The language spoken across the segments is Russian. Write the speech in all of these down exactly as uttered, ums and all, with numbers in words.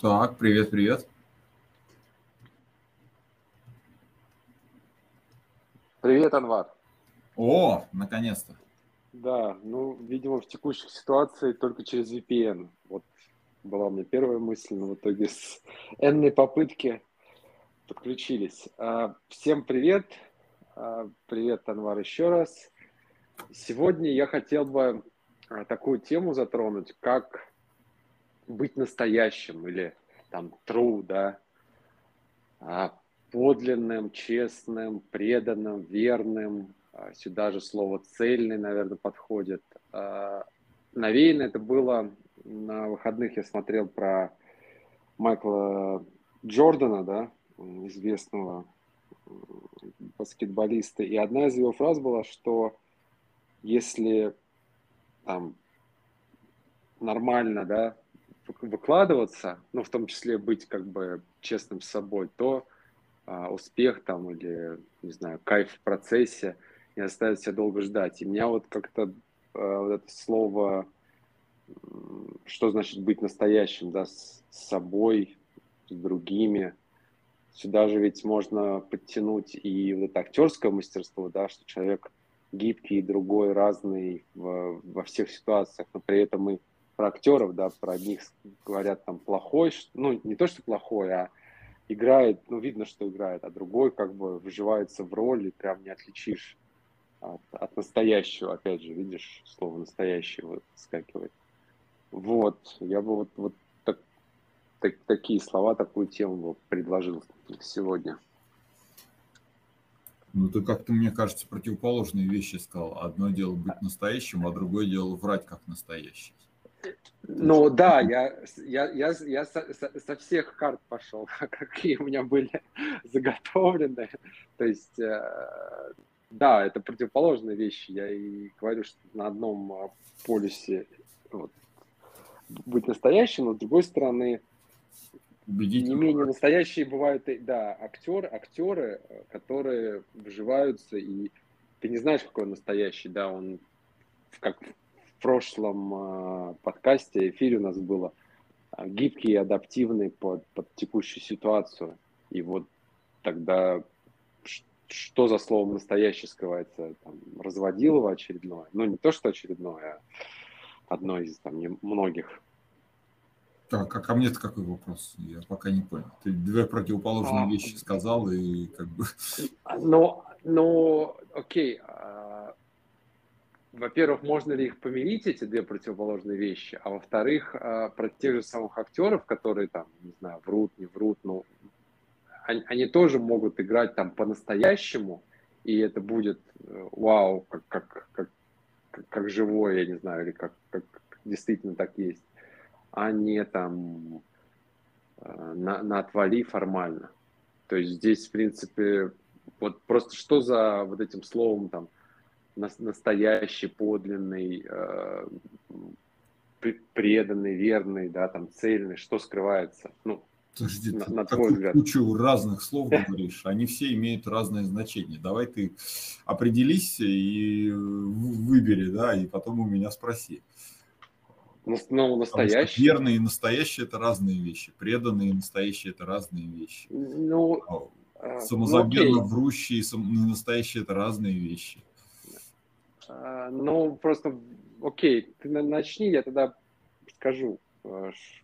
Так, привет, привет. Привет, Анвар. О, наконец-то. Да, ну, видимо, в текущих ситуациях только через ви пи эн. Вот была у меня первая мысль, но в итоге с энной попытки подключились. Всем привет. Привет, Анвар, еще раз. Сегодня я хотел бы такую тему затронуть, как быть настоящим или там true, да, подлинным, честным, преданным, верным. Сюда же слово «цельный», наверное, подходит. Навеяно это было на выходных. Я смотрел про Майкла Джордана, да, известного баскетболиста. И одна из его фраз была, что если там нормально, да, выкладываться, ну, в том числе быть как бы честным с собой, то а, успех там или, не знаю, кайф в процессе не оставит себя долго ждать. И меня вот как-то а, вот это слово, что значит быть настоящим, да, с собой, с другими. Сюда же ведь можно подтянуть и вот это актерское мастерство, да, что человек гибкий, другой, разный во, во всех ситуациях, но при этом и про актеров, да, про одних говорят там плохой, ну, не то, что плохой, а играет, ну, видно, что играет, а другой как бы вживается в роль и прям не отличишь от, от настоящего, опять же, видишь, слово «настоящего» вскакивает. Вот, я бы вот, вот так, так, такие слова, такую тему предложил сегодня. Ну, ты как-то, мне кажется, противоположные вещи сказал. Одно дело быть настоящим, а другое дело врать как настоящий. Ну да, я, я, я, я со, со всех карт пошел, какие у меня были заготовлены. То есть, да, это противоположные вещи. Я и говорю, что на одном полюсе вот, быть настоящим, но с другой стороны, не менее настоящие бывают, да, актеры, актеры, которые вживаются, и ты не знаешь, какой он настоящий, да, он как... В прошлом подкасте, эфире у нас было гибкий и адаптивный под, под текущую ситуацию. И вот тогда что за словом «настоящий» скрывается? Там, разводилово очередное? Ну, не то, что очередное, а одно из там, многих. Так, а ко мне-то какой вопрос? Я пока не понял. Ты две противоположные а, вещи сказал и как бы... Ну, ну окей... Во-первых, можно ли их помирить, эти две противоположные вещи, а во-вторых, про тех же самых актеров, которые там, не знаю, врут, не врут, но они, они тоже могут играть там по-настоящему, и это будет вау, как, как, как, как, как живое, я не знаю, или как, как действительно так есть, а не там на, на отвали формально. То есть здесь, в принципе, вот просто что за вот этим словом там, настоящий, подлинный, преданный, верный, да, там, цельный, что скрывается? Ну, подожди, на, ты на такую взгляд. Кучу разных слов говоришь, они все имеют разное значение. Давай ты определись и выбери, да, и потом у меня спроси. Ну, настоящий. Верный и настоящий – это разные вещи, преданный и настоящий – это разные вещи. Ну, самозабвенно ну, врущий и настоящий – это разные вещи. Ну, просто, окей, ты начни, я тогда скажу,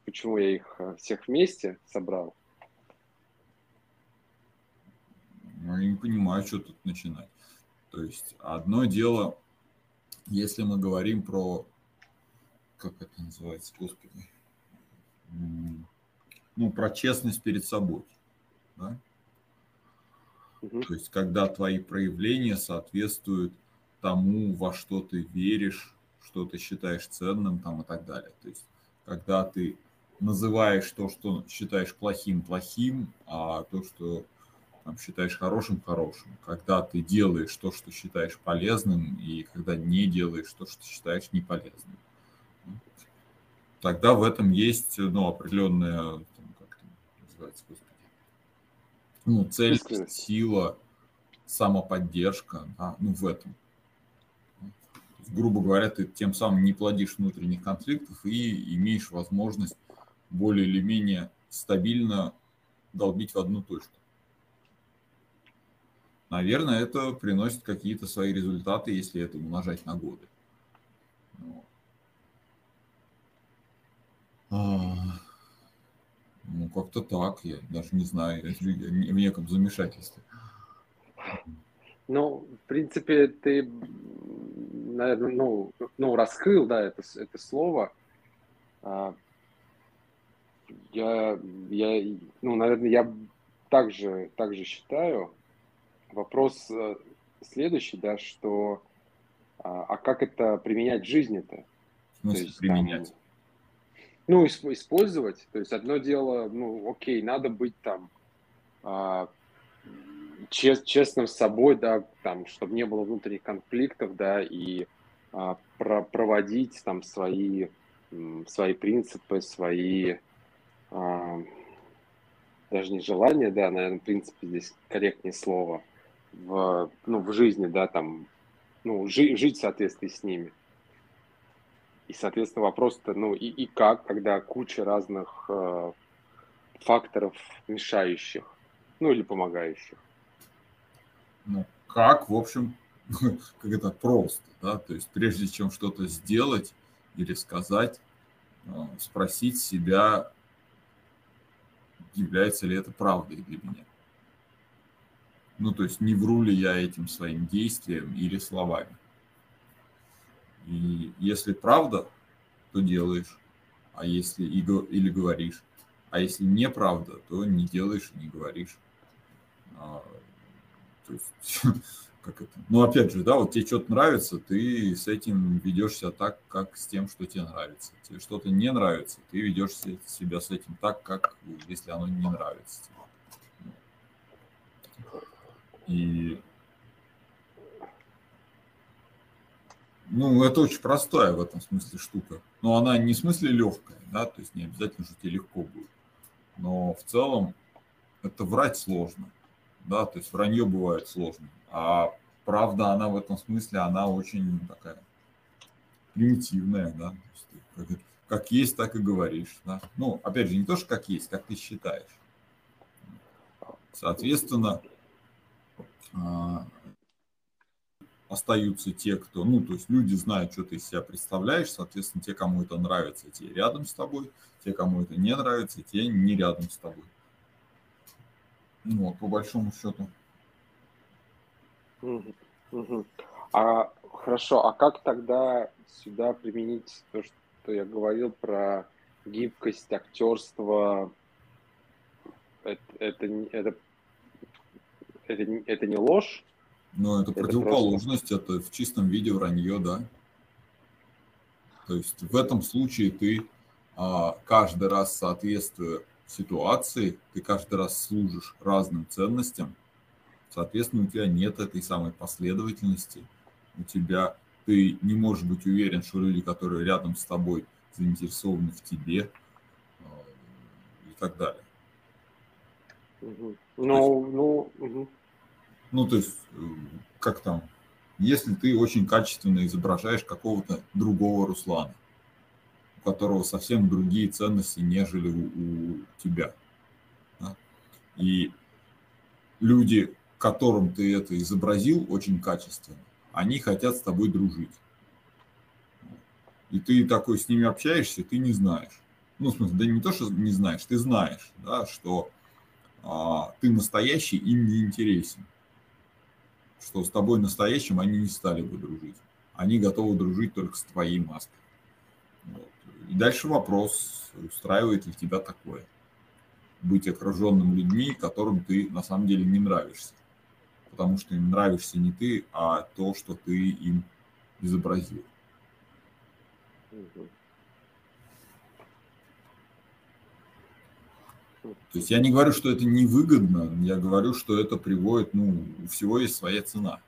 почему я их всех вместе собрал. Ну, я не понимаю, что тут начинать. То есть, одно дело, если мы говорим про, как это называется, господи, ну, про честность перед собой, да? Угу. То есть, когда твои проявления соответствуют тому, во что ты веришь, что ты считаешь ценным там, и так далее. То есть, когда ты называешь то, что считаешь плохим, плохим, а то, что там, считаешь хорошим, хорошим. Когда ты делаешь то, что считаешь полезным, и когда не делаешь то, что считаешь неполезным. Тогда в этом есть ну, определенная, там, как это называется, господи, ну, цель, сила, самоподдержка, да, ну, в этом. Грубо говоря, ты тем самым не плодишь внутренних конфликтов и имеешь возможность более или менее стабильно долбить в одну точку. Наверное, это приносит какие-то свои результаты, если это умножать на годы. Ну, как-то так, я даже не знаю, в неком замешательстве. Ну, в принципе, ты, наверное, ну, ну раскрыл, да, это, это слово. Я, я, ну, наверное, я также, также считаю. Вопрос следующий, да, что, а как это применять в жизни-то? В смысле, то есть, применять? Там, ну, использовать. То есть одно дело, ну, окей, надо быть там честным с собой, да, там, чтобы не было внутренних конфликтов, да, и про- проводить там свои, свои принципы, свои... даже не желание, да, наверное, в принципе, здесь корректнее слово, в, ну, в жизни, да, там, ну, жи, жить в соответствии с ними. И, соответственно, вопрос-то, ну, и, и как, когда куча разных э, факторов мешающих, ну, или помогающих. Ну, как, в общем, как это просто, да, то есть прежде чем что-то сделать или сказать, спросить себя, является ли это правдой для меня. Ну, то есть не вру ли я этим своим действием или словами. И если правда, то делаешь, а если или говоришь. А если неправда, то не делаешь и не говоришь. А, то есть, как это? Ну, опять же, да, вот тебе что-то нравится, ты с этим ведешь себя так, как с тем, что тебе нравится. Тебе что-то не нравится, ты ведешь себя с этим так, как если оно не нравится. И... Ну, это очень простая в этом смысле штука. Но она не в смысле легкая, да, то есть не обязательно, что тебе легко будет. Но в целом это врать сложно, да, то есть вранье бывает сложно. А правда, она в этом смысле, она очень такая примитивная, да, как, как есть, так и говоришь, да. Ну, опять же, не то, что как есть, как ты считаешь. Соответственно, остаются те, кто, ну, то есть люди знают, что ты из себя представляешь, соответственно, те, кому это нравится, те рядом с тобой, те, кому это не нравится, те не рядом с тобой. Ну, вот, по большому счету. Uh-huh. Uh-huh. А хорошо, а как тогда сюда применить то, что я говорил про гибкость, актерство? Это, это, это, это, это не ложь? Ну, это, это противоположность, просто... это в чистом виде вранье, да. То есть в этом случае ты а, каждый раз соответствуя ситуации, ты каждый раз служишь разным ценностям. Соответственно, у тебя нет этой самой последовательности. У тебя ты не можешь быть уверен, что люди, которые рядом с тобой, заинтересованы в тебе и так далее. Ну, ну, угу. Ну, то есть, как там, если ты очень качественно изображаешь какого-то другого Руслана, у которого совсем другие ценности, нежели у, у тебя. Да? И люди, которым ты это изобразил очень качественно, они хотят с тобой дружить. И ты такой с ними общаешься, ты не знаешь. Ну, в смысле, да не то, что не знаешь, ты знаешь, да, что а, ты настоящий, им не интересен. Что с тобой настоящим они не стали бы дружить. Они готовы дружить только с твоей маской. Вот. И дальше вопрос, устраивает ли тебя такое. Быть окруженным людьми, которым ты на самом деле не нравишься. Потому что им нравишься не ты, а то, что ты им изобразил. То есть я не говорю, что это невыгодно, я говорю, что это приводит, ну, у всего есть своя цена.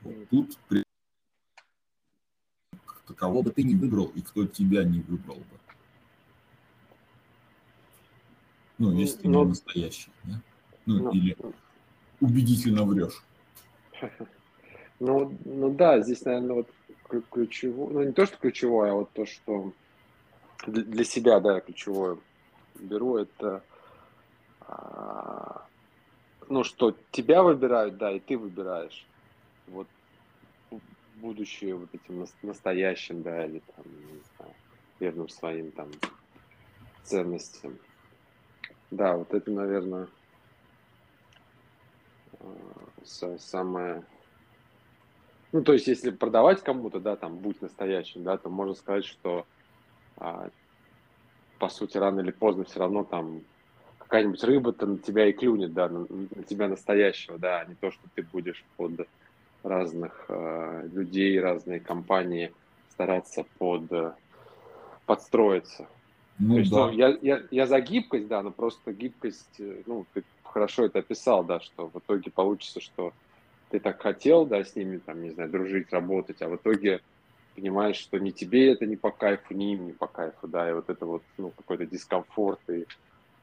Вот тут при... кого бы ты не выбрал и кто тебя не выбрал бы. Ну, если ты не настоящий, да? Ну, но... или убедительно врешь. Ну, ну да, здесь, наверное, вот ключевое, ну не то, что ключевое, а вот то, что для себя, да, ключевое беру, это, а, ну, что тебя выбирают, да, и ты выбираешь. Вот будущее вот этим настоящим, да, или там, не знаю, верным своим там ценностям. Да, вот это, наверное, самое... Ну, то есть, если продавать кому-то, да, там, будь настоящим, да, то можно сказать, что, а, по сути, рано или поздно все равно там какая-нибудь рыба-то на тебя и клюнет, да, на, на тебя настоящего, да, а не то, что ты будешь под разных а, людей, разные компании стараться под, подстроиться. Ну, то есть, да. ну, я, я, я за гибкость, да, но просто гибкость, ну, ты хорошо это описал, да, что в итоге получится, что ты так хотел, да, с ними, там, не знаю, дружить, работать, а в итоге понимаешь, что ни тебе это не по кайфу, ни им не по кайфу, да, и вот это вот, ну, какой-то дискомфорт и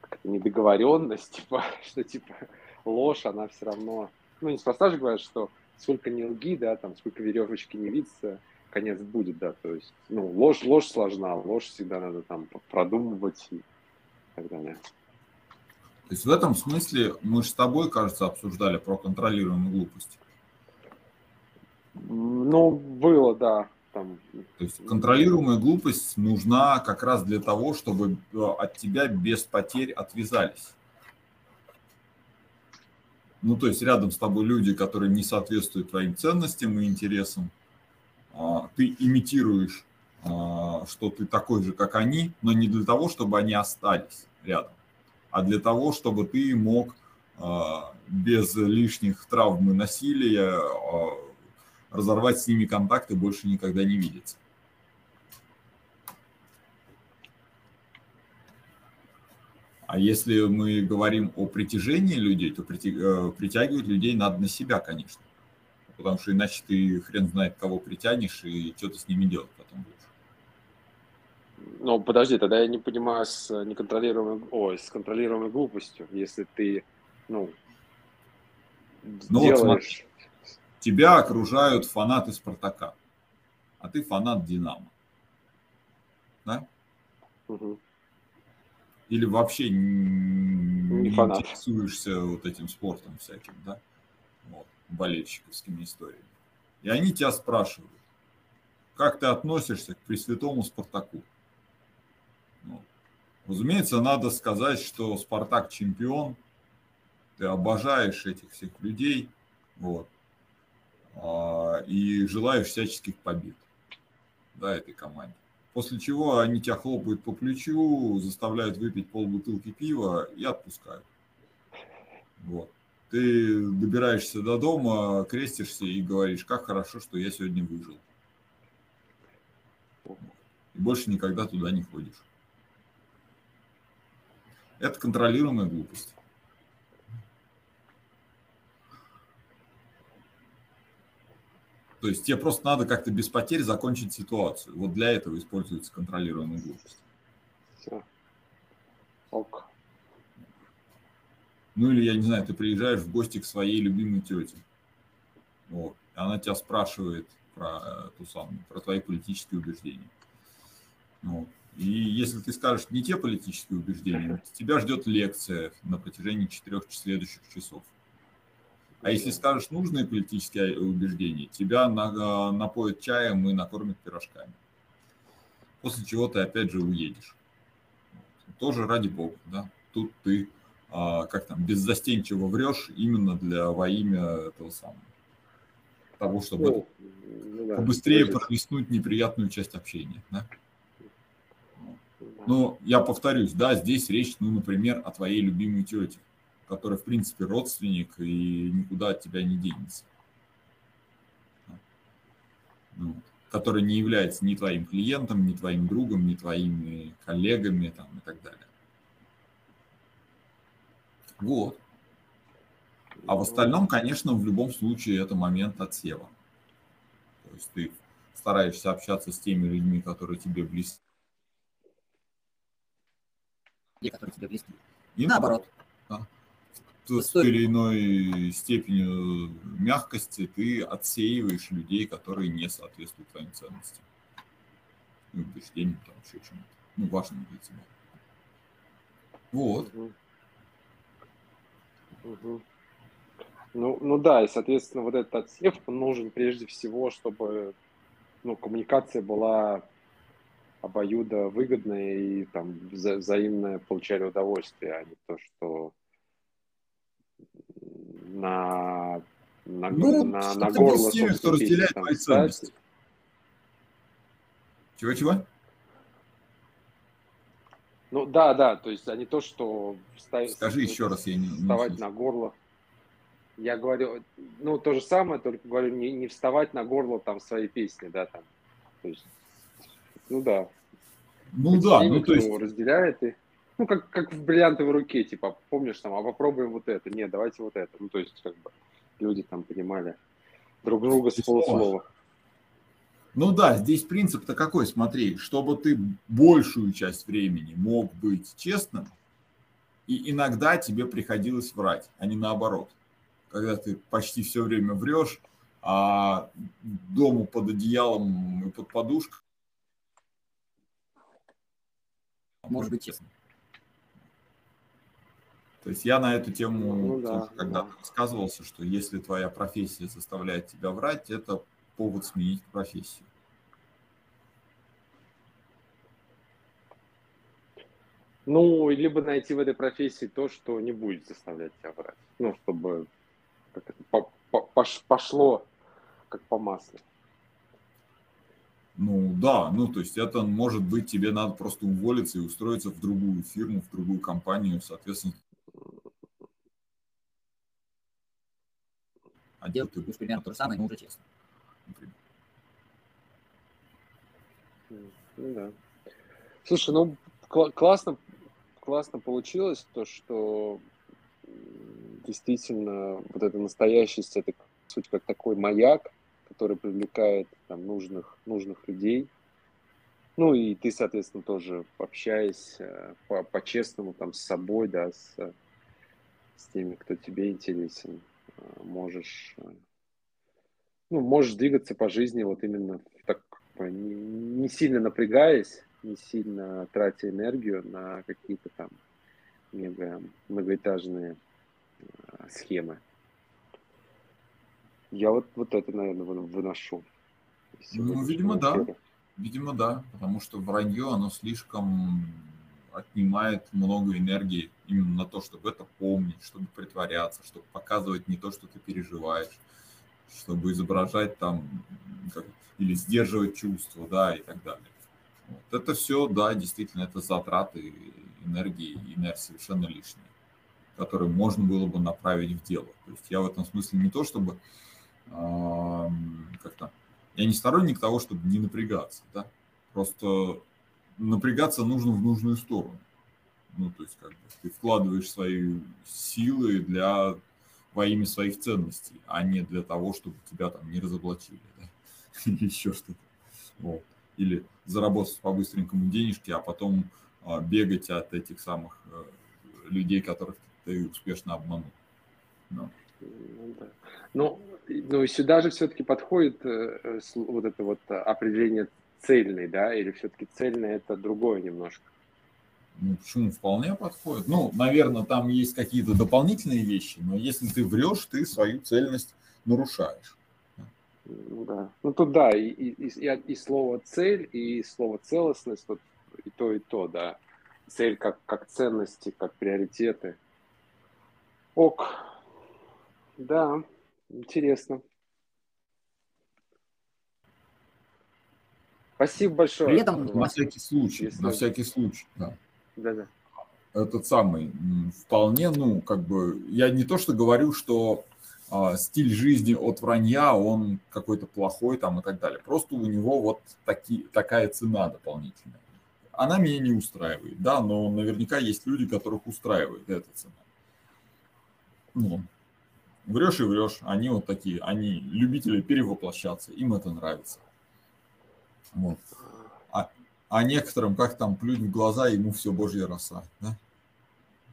какая-то недоговоренность, типа, что, типа, ложь, она все равно, ну, неспроста же говорят, что сколько не лги, да, там, сколько веревочки не виться, конец будет, да, то есть, ну, ложь, ложь сложна, ложь всегда надо, там, продумывать и так далее. То есть в этом смысле мы же с тобой, кажется, обсуждали про контролируемую глупость. Ну, было, да. Там... То есть контролируемая глупость нужна как раз для того, чтобы от тебя без потерь отвязались. Ну, то есть рядом с тобой люди, которые не соответствуют твоим ценностям и интересам. Ты имитируешь, что ты такой же, как они, но не для того, чтобы они остались рядом, а для того, чтобы ты мог без лишних травм и насилия разорвать с ними контакты, больше никогда не видеться. А если мы говорим о притяжении людей, то притягивать людей надо на себя, конечно. Потому что иначе ты хрен знает, кого притянешь и что ты с ними делать потом будешь. Ну, подожди, тогда я не понимаю с неконтролируемой, ой, с контролируемой глупостью, если ты, ну, ну делаешь... вот смотри, тебя окружают фанаты Спартака, а ты фанат Динамо, да? Угу. Или вообще не, не интересуешься вот этим спортом всяким, да? Вот, болельщиковскими историями. И они тебя спрашивают, как ты относишься к пресвятому Спартаку? Разумеется, надо сказать, что Спартак чемпион, ты обожаешь этих всех людей, вот, и желаешь всяческих побед, да, этой команде. После чего они тебя хлопают по плечу, заставляют выпить полбутылки пива и отпускают. Вот. Ты добираешься до дома, крестишься и говоришь, как хорошо, что я сегодня выжил. И больше никогда туда не ходишь. Это контролируемая глупость. То есть тебе просто надо как-то без потерь закончить ситуацию. Вот для этого используется контролируемая глупость. Все. Ок. Ну или, я не знаю, ты приезжаешь в гости к своей любимой тете. Вот. Она тебя спрашивает про ту самую, про твои политические убеждения. Вот. И если ты скажешь не те политические убеждения, то тебя ждет лекция на протяжении четырех следующих часов. А если скажешь нужные политические убеждения, тебя напоят чаем и накормят пирожками. После чего ты опять же уедешь. Тоже ради бога, да? Тут ты как там беззастенчиво врешь именно для, во имя этого самого. Того, чтобы ну, побыстрее да, пролистнуть неприятную часть общения, да? Ну, я повторюсь, да, здесь речь, ну, например, о твоей любимой тете, которая, в принципе, родственник и никуда от тебя не денется. Ну, которая не является ни твоим клиентом, ни твоим другом, ни твоими коллегами там, и так далее. Вот. А в остальном, конечно, в любом случае это момент отсева. То есть ты стараешься общаться с теми людьми, которые тебе близки. И, которые тебе близки. И наоборот. Да. С, с той или иной степенью мягкости ты отсеиваешь людей, которые не соответствуют твоим ценностям. И убеждениям, там еще чему-то. Ну, важным для тебя. Вот. Угу. Угу. Ну, ну да, и, соответственно, вот этот отсев нужен прежде всего, чтобы, ну, коммуникация была обоюдовыгодная и там вза- взаимное получали удовольствие, а не то, что на, на, ну, на, на горло... Ну, что разделяет мои ценности. Чего-чего? Ну да, да, то есть, а не то, что... Встав... Скажи еще раз, я не... Вставать не на горло. Я говорю, ну, то же самое, только говорю, не, не вставать на горло там своей песни, да, там. То есть, ну да. Ну и да, ну то есть... разделяет и... Ну, как, как в бриллиантовой руке, типа, помнишь, там, а попробуем вот это, нет, давайте вот это. Ну, то есть, как бы, люди там понимали друг друга с полуслова. Ну да, здесь принцип-то какой, смотри, чтобы ты большую часть времени мог быть честным, и иногда тебе приходилось врать, а не наоборот. Когда ты почти все время врешь, а дома под одеялом и под подушкой может быть честным. То есть я на эту тему ну, да, когда-то да. высказывался, что если твоя профессия заставляет тебя врать, это повод сменить профессию. Ну, либо найти в этой профессии то, что не будет заставлять тебя врать. Ну, чтобы как это, пошло как по маслу. Ну, да. Ну, то есть это, может быть, тебе надо просто уволиться и устроиться в другую фирму, в другую компанию, соответственно. А делать ты будешь примерно то же самое, но уже честно. Ну, да. Слушай, ну кл- классно, классно получилось то, что действительно вот эта настоящесть, это в сути как такой маяк, который привлекает там нужных, нужных людей. Ну и ты, соответственно, тоже общаясь по- по-честному там с собой, да, с, с теми, кто тебе интересен, можешь... Ну, можешь двигаться по жизни вот именно так, не сильно напрягаясь, не сильно тратя энергию на какие-то там мега, многоэтажные схемы. Я вот, вот это, наверное, выношу. Ну, видимо, да. Видимо, да. Потому что вранье, оно слишком отнимает много энергии именно на то, чтобы это помнить, чтобы притворяться, чтобы показывать не то, что ты переживаешь, чтобы изображать там как, или сдерживать чувства, да, и так далее. Вот. Это все, да, действительно, это затраты энергии, энергии совершенно лишние, которые можно было бы направить в дело. То есть я в этом смысле не то, чтобы э, как-то... Я не сторонник того, чтобы не напрягаться, да, просто напрягаться нужно в нужную сторону. Ну, то есть как бы ты вкладываешь свои силы для... во имя своих ценностей, а не для того, чтобы тебя там не разоблачили, да? Или еще что-то. Вот. Или заработать по-быстренькому денежки, а потом а, бегать от этих самых а, людей, которых ты успешно обманул. Но. Ну, да. ну, ну, сюда же все-таки подходит э, вот это вот определение цельной, да, или все-таки цельное это другое немножко. Ну, почему? Вполне подходит. Ну, наверное, там есть какие-то дополнительные вещи, но если ты врешь, ты свою цельность нарушаешь. Ну, да. Ну, тут, да, и, и, и, и слово «цель», и слово «целостность», вот, и то, и то, да. Цель как, как ценности, как приоритеты. Ок. Да, интересно. Спасибо большое. При этом, на всякий случай, если... на всякий случай, да. Да-да. Этот самый вполне, ну, как бы, я не то что говорю, что э, стиль жизни от вранья, он какой-то плохой там и так далее. Просто у него вот таки, такая цена дополнительная. Она меня не устраивает, да, но наверняка есть люди, которых устраивает эта цена. Ну, врешь и врешь, они вот такие, они любители перевоплощаться, им это нравится. Вот. А некоторым, как там, плюнь в глаза, ему все божья роса. Да?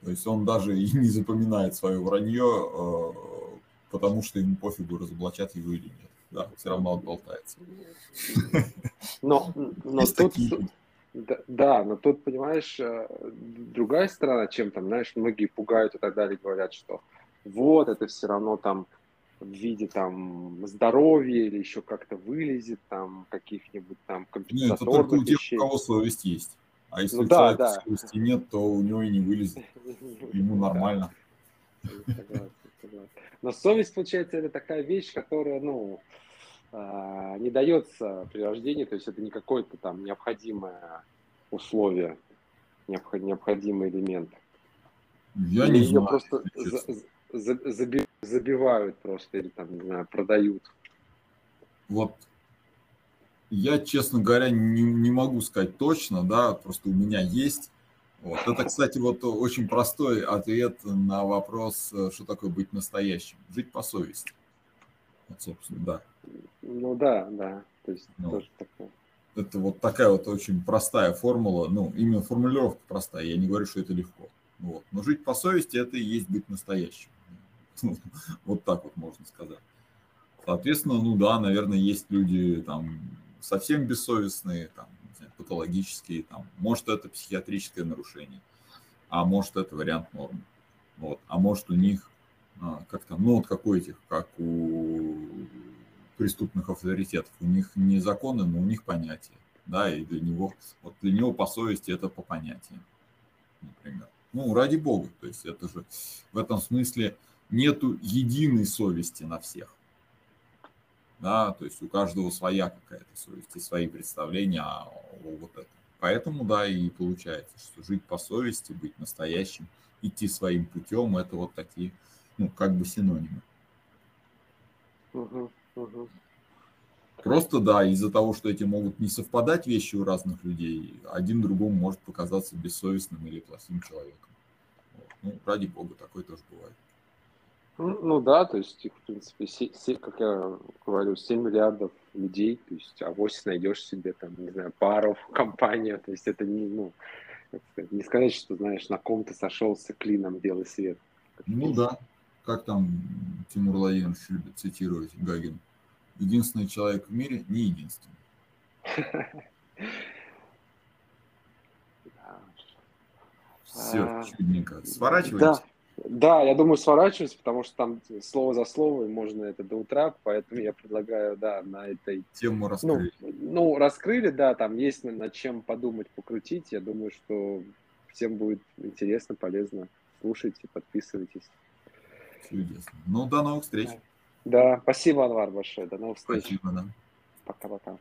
То есть он даже и не запоминает свое вранье, потому что ему пофигу, разоблачат его или нет. Да, все равно отболтается. Но, но тут, Да, да, но тут, понимаешь, другая сторона, чем там, знаешь, многие пугают и так далее, говорят, что вот, это все равно там в виде там здоровья или еще как-то вылезет, там, каких-нибудь там компенсаторных вещей. Нет, это только у тех, у кого совесть есть. А если ну, у да, человека да. совести нет, то у него и не вылезет. Ему нормально. Но совесть, получается, это такая вещь, которая, ну, не дается при рождении, то есть это не какое-то там необходимое условие, необходимый элемент. Я не знаю. Ее просто заби- забивают просто или там, не знаю, продают. Вот. Я, честно говоря, не, не могу сказать точно, да, просто у меня есть. Вот. Это, кстати, вот очень простой ответ на вопрос, что такое быть настоящим. Жить по совести. Вот, собственно, да. Ну да, да. То есть ну, тоже такое. Это вот такая вот очень простая формула, ну, именно формулировка простая, я не говорю, что это легко. Вот. Но жить по совести – это и есть быть настоящим. Вот так вот можно сказать. Соответственно, ну да, наверное, есть люди там... совсем бессовестные, там, патологические, там, может, это психиатрическое нарушение, а может, это вариант нормы. Вот. А может, у них как там, ну, вот как у этих, как у преступных авторитетов, у них не законы, но у них понятия. Да, и для него, вот для него по совести это по понятиям, например. Ну, ради бога, то есть это же в этом смысле нету единой совести на всех. Да, то есть у каждого своя какая-то совесть и свои представления о вот этом. Поэтому, да, и получается, что жить по совести, быть настоящим, идти своим путем, это вот такие, ну, как бы синонимы. Угу, угу. Просто, да, из-за того, что эти могут не совпадать вещи у разных людей, один другому может показаться бессовестным или плохим человеком. Вот. Ну, ради бога, такое тоже бывает. Ну да, то есть, в принципе, семь, как я говорю, семь миллиардов людей, то есть, а восемь найдешь себе, там, не знаю, пару, компанию, то есть, это не, ну, как сказать, не сказать, что, знаешь, на ком-то сошелся клином белый свет. Ну да, как там Тимур Владимирович любит цитировать Гагин, единственный человек в мире не единственный. Все, чудненько, сворачиваемся. Да, я думаю, сворачиваюсь, потому что там слово за слово, и можно это до утра, поэтому я предлагаю, да, на этой... Тему раскрыли. Ну, ну раскрыли, да, там есть над чем подумать, покрутить. Я думаю, что всем будет интересно, полезно. Слушайте, подписывайтесь. Чудесно. Ну, до новых встреч. Да, спасибо, Анвар, большое. До новых встреч. Спасибо, да. Пока-пока.